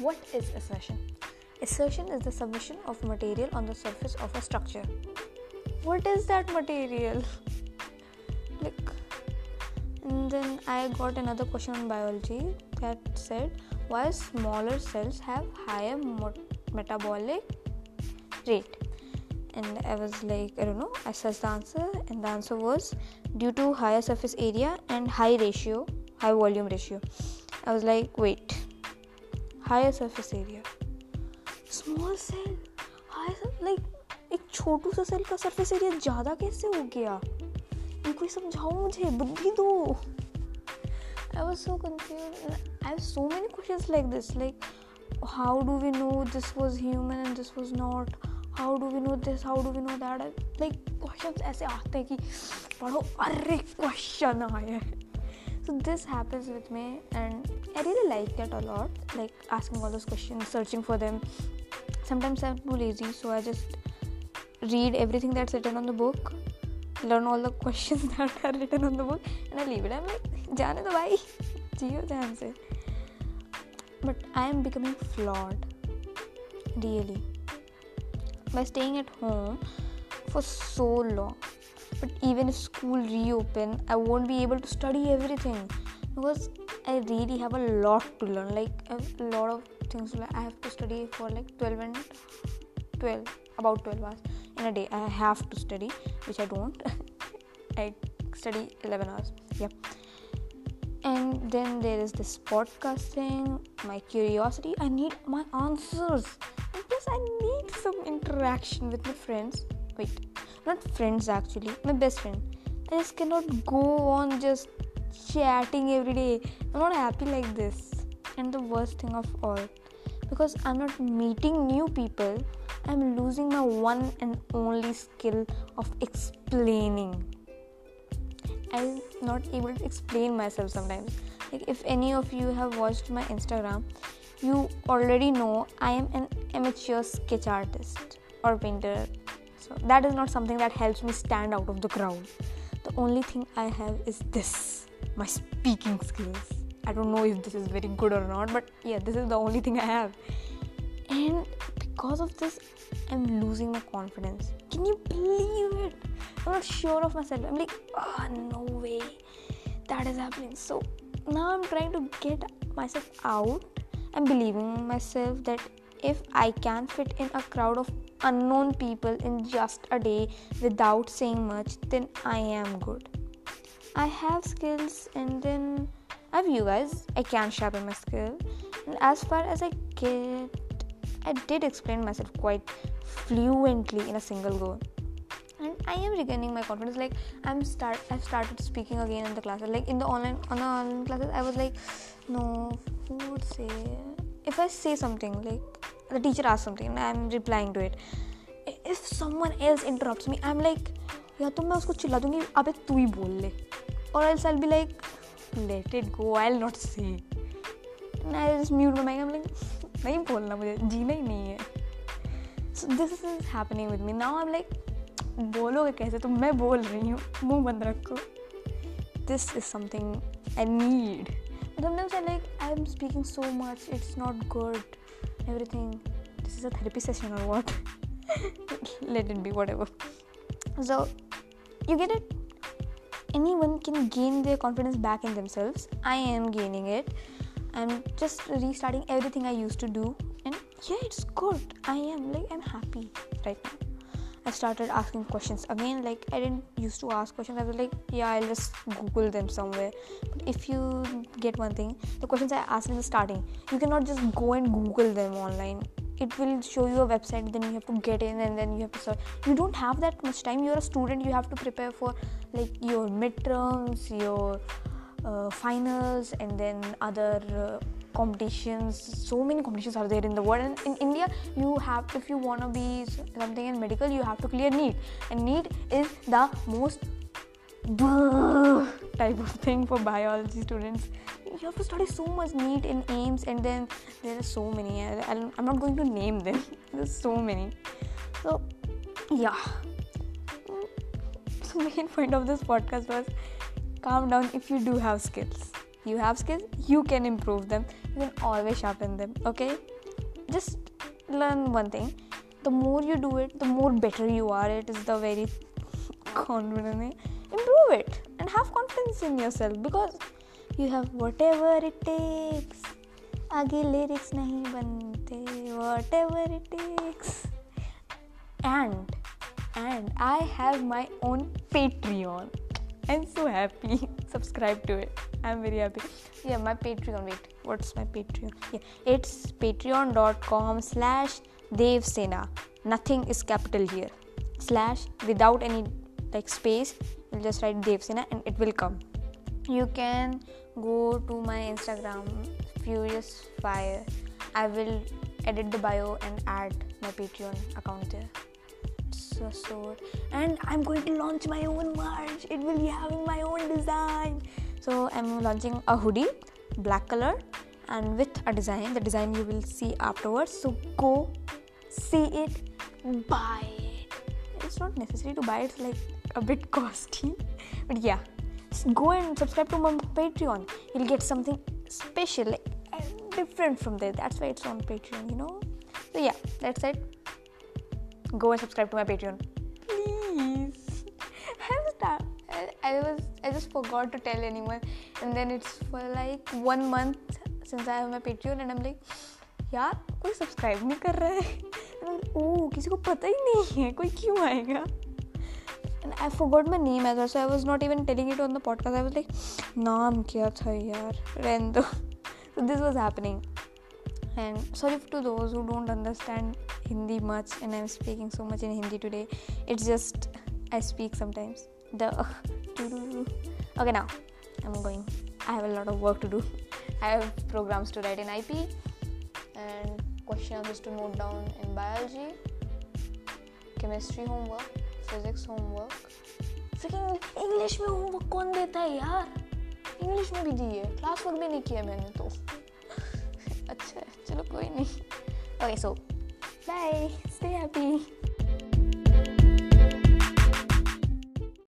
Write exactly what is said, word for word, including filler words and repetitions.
What is assertion? Assertion is the submission of material on the surface of a structure. What is that material? Like, and then I got another question on biology that said, why smaller cells have higher mo- metabolic rate? And I was like, I don't know, I searched the answer, and the answer was due to higher surface area and high ratio, high volume ratio. I was like, wait, higher surface area, small cell, high sur- like, एक छोटू सा cell का surface area ज़्यादा कैसे हो गया? कोई समझाओ मुझे, बुद्धि दो. I was so confused. I have so many questions like this, like, how do we know this was human and this was not? How do we know this? How do we know that? Like, questions ऐसे आते हैं कि पढ़ो, अरे question आया. So this happens with me, and I really like that a lot. Like asking all those questions, searching for them. Sometimes I'm too lazy, so I just read everything that's written on the book, learn all the questions that are written on the book, and I leave it. I'm like, जाने दो भाई, जियो जान से. But I am becoming flawed, really, by staying at home for so long. But even if school reopen, I won't be able to study everything, because I really have a lot to learn. Like, I have a lot of things to learn. I have to study for like twelve and twelve, about twelve hours in a day. I have to study, which I don't. I study eleven hours. Yep. And then there is this podcast thing, my curiosity. I need my answers. And plus, I need some interaction with my friends. Wait, not friends actually, my best friend. I just cannot go on just chatting every day. I'm not happy like this. And the worst thing of all, because I'm not meeting new people, I'm losing my one and only skill of explaining. I'm not able to explain myself sometimes. Like, if any of you have watched my Instagram, you already know I am an amateur sketch artist or painter. So that is not something that helps me stand out of the crowd. The only thing I have is this, my speaking skills. I don't know if this is very good or not, but yeah, this is the only thing I have. And because of this, I'm losing my confidence. Can you believe it? I'm not sure of myself. I'm like, oh, no way, that is happening. So now I'm trying to get myself out. I'm believing myself that if I can fit in a crowd of unknown people in just a day without saying much, then I am good. I have skills, and then I have you guys. I can sharpen my skill. And as far as I get, I did explain myself quite fluently in a single go. And I am regaining my confidence. Like, I'm start I started speaking again in the classes. Like, in the online on the online classes, I was like, no, who would say? If I say something, like the teacher asks something and I'm replying to it, if someone else interrupts me, I'm like, या तो मैं उसको चिल्ला दूंगी, अबे तू ही बोल ले. Or else I'll be like, let it go, I'll not say. And I just mute my mic. I'm like, नहीं बोलना मुझे, जीना ही नहीं है. So this is happening with me. Now I'm like, बोलोगे कैसे, तो मैं बोल रही हूँ, मुंह बंद रखो. This is something I need. But sometimes I like, I'm speaking so much, it's not good, everything. This is a therapy session or what? Let it be, whatever. So, you get it? Anyone can gain their confidence back in themselves. I am gaining it. I'm just restarting everything I used to do, and yeah, it's good. I am like, I'm happy right now. I started asking questions again. Like, I didn't used to ask questions. I was like, yeah, I'll just Google them somewhere. But if you get one thing, the questions I asked in the starting, you cannot just go and Google them online. It will show you a website, then you have to get in, and then you have to search. You don't have that much time. You're a student. You have to prepare for like your midterms, your Uh, finals, and then other uh, competitions. So many competitions are there in the world, and in India you have, if you want to be something in medical, you have to clear NEET, and NEET is the most type of thing for biology students. You have to study so much. NEET and AIMS, and then there are so many, I'll, I'm not going to name them. There's so many. So yeah, so main point of this podcast was, calm down if you do have skills. you have skills, you can improve them, you can always sharpen them, okay? Just learn one thing, the more you do it, the more better you are. It is the very confident thing. Improve it and have confidence in yourself, because you have whatever it takes. Aage lyrics nahi bante, whatever it takes. And and I have my own Patreon. I'm so happy. Subscribe to it. I'm very happy. Yeah, my Patreon. Wait, what's my Patreon? Yeah, it's patreon dot com slash devsena. Nothing is capital here. Slash without any like space. You'll just write Devsena and it will come. You can go to my Instagram, Furious Fire. I will edit the bio and add my Patreon account there. So, so, and I'm going to launch my own merch. It will be having my own design. So I'm launching a hoodie, black color, and with a design. The design you will see afterwards. So go see it, buy it. It's not necessary to buy it. It's like a bit costly, but yeah, just go and subscribe to my Patreon. You'll get something special, like different from there. That's why it's on Patreon, you know. So yeah, that's it. Go and subscribe to my Patreon, please. I was that I, I was I just forgot to tell anyone, and then it's for like one month since I have my Patreon, and I'm like, यार कोई subscribe नहीं कर रहा है, oh किसी को पता ही नहीं है कोई क्यों आएगा, and I forgot my name as well, so I was not even telling it on the podcast. I was like, नाम क्या था यार, रेंडो. So this was happening. And sorry to those who don't understand Hindi much, and I'm speaking so much in Hindi today. It's just I speak sometimes. Duh. Okay, now I'm going. I have a lot of work to do. I have programs to write in I P and question answers to note down in biology, chemistry homework, physics homework. Freaking English में homework कौन देता है यार? English में भी दी है. Classwork भी नहीं किया मैंने तो. अच्छा चलो कोई नहीं. Okay, so bye, stay happy.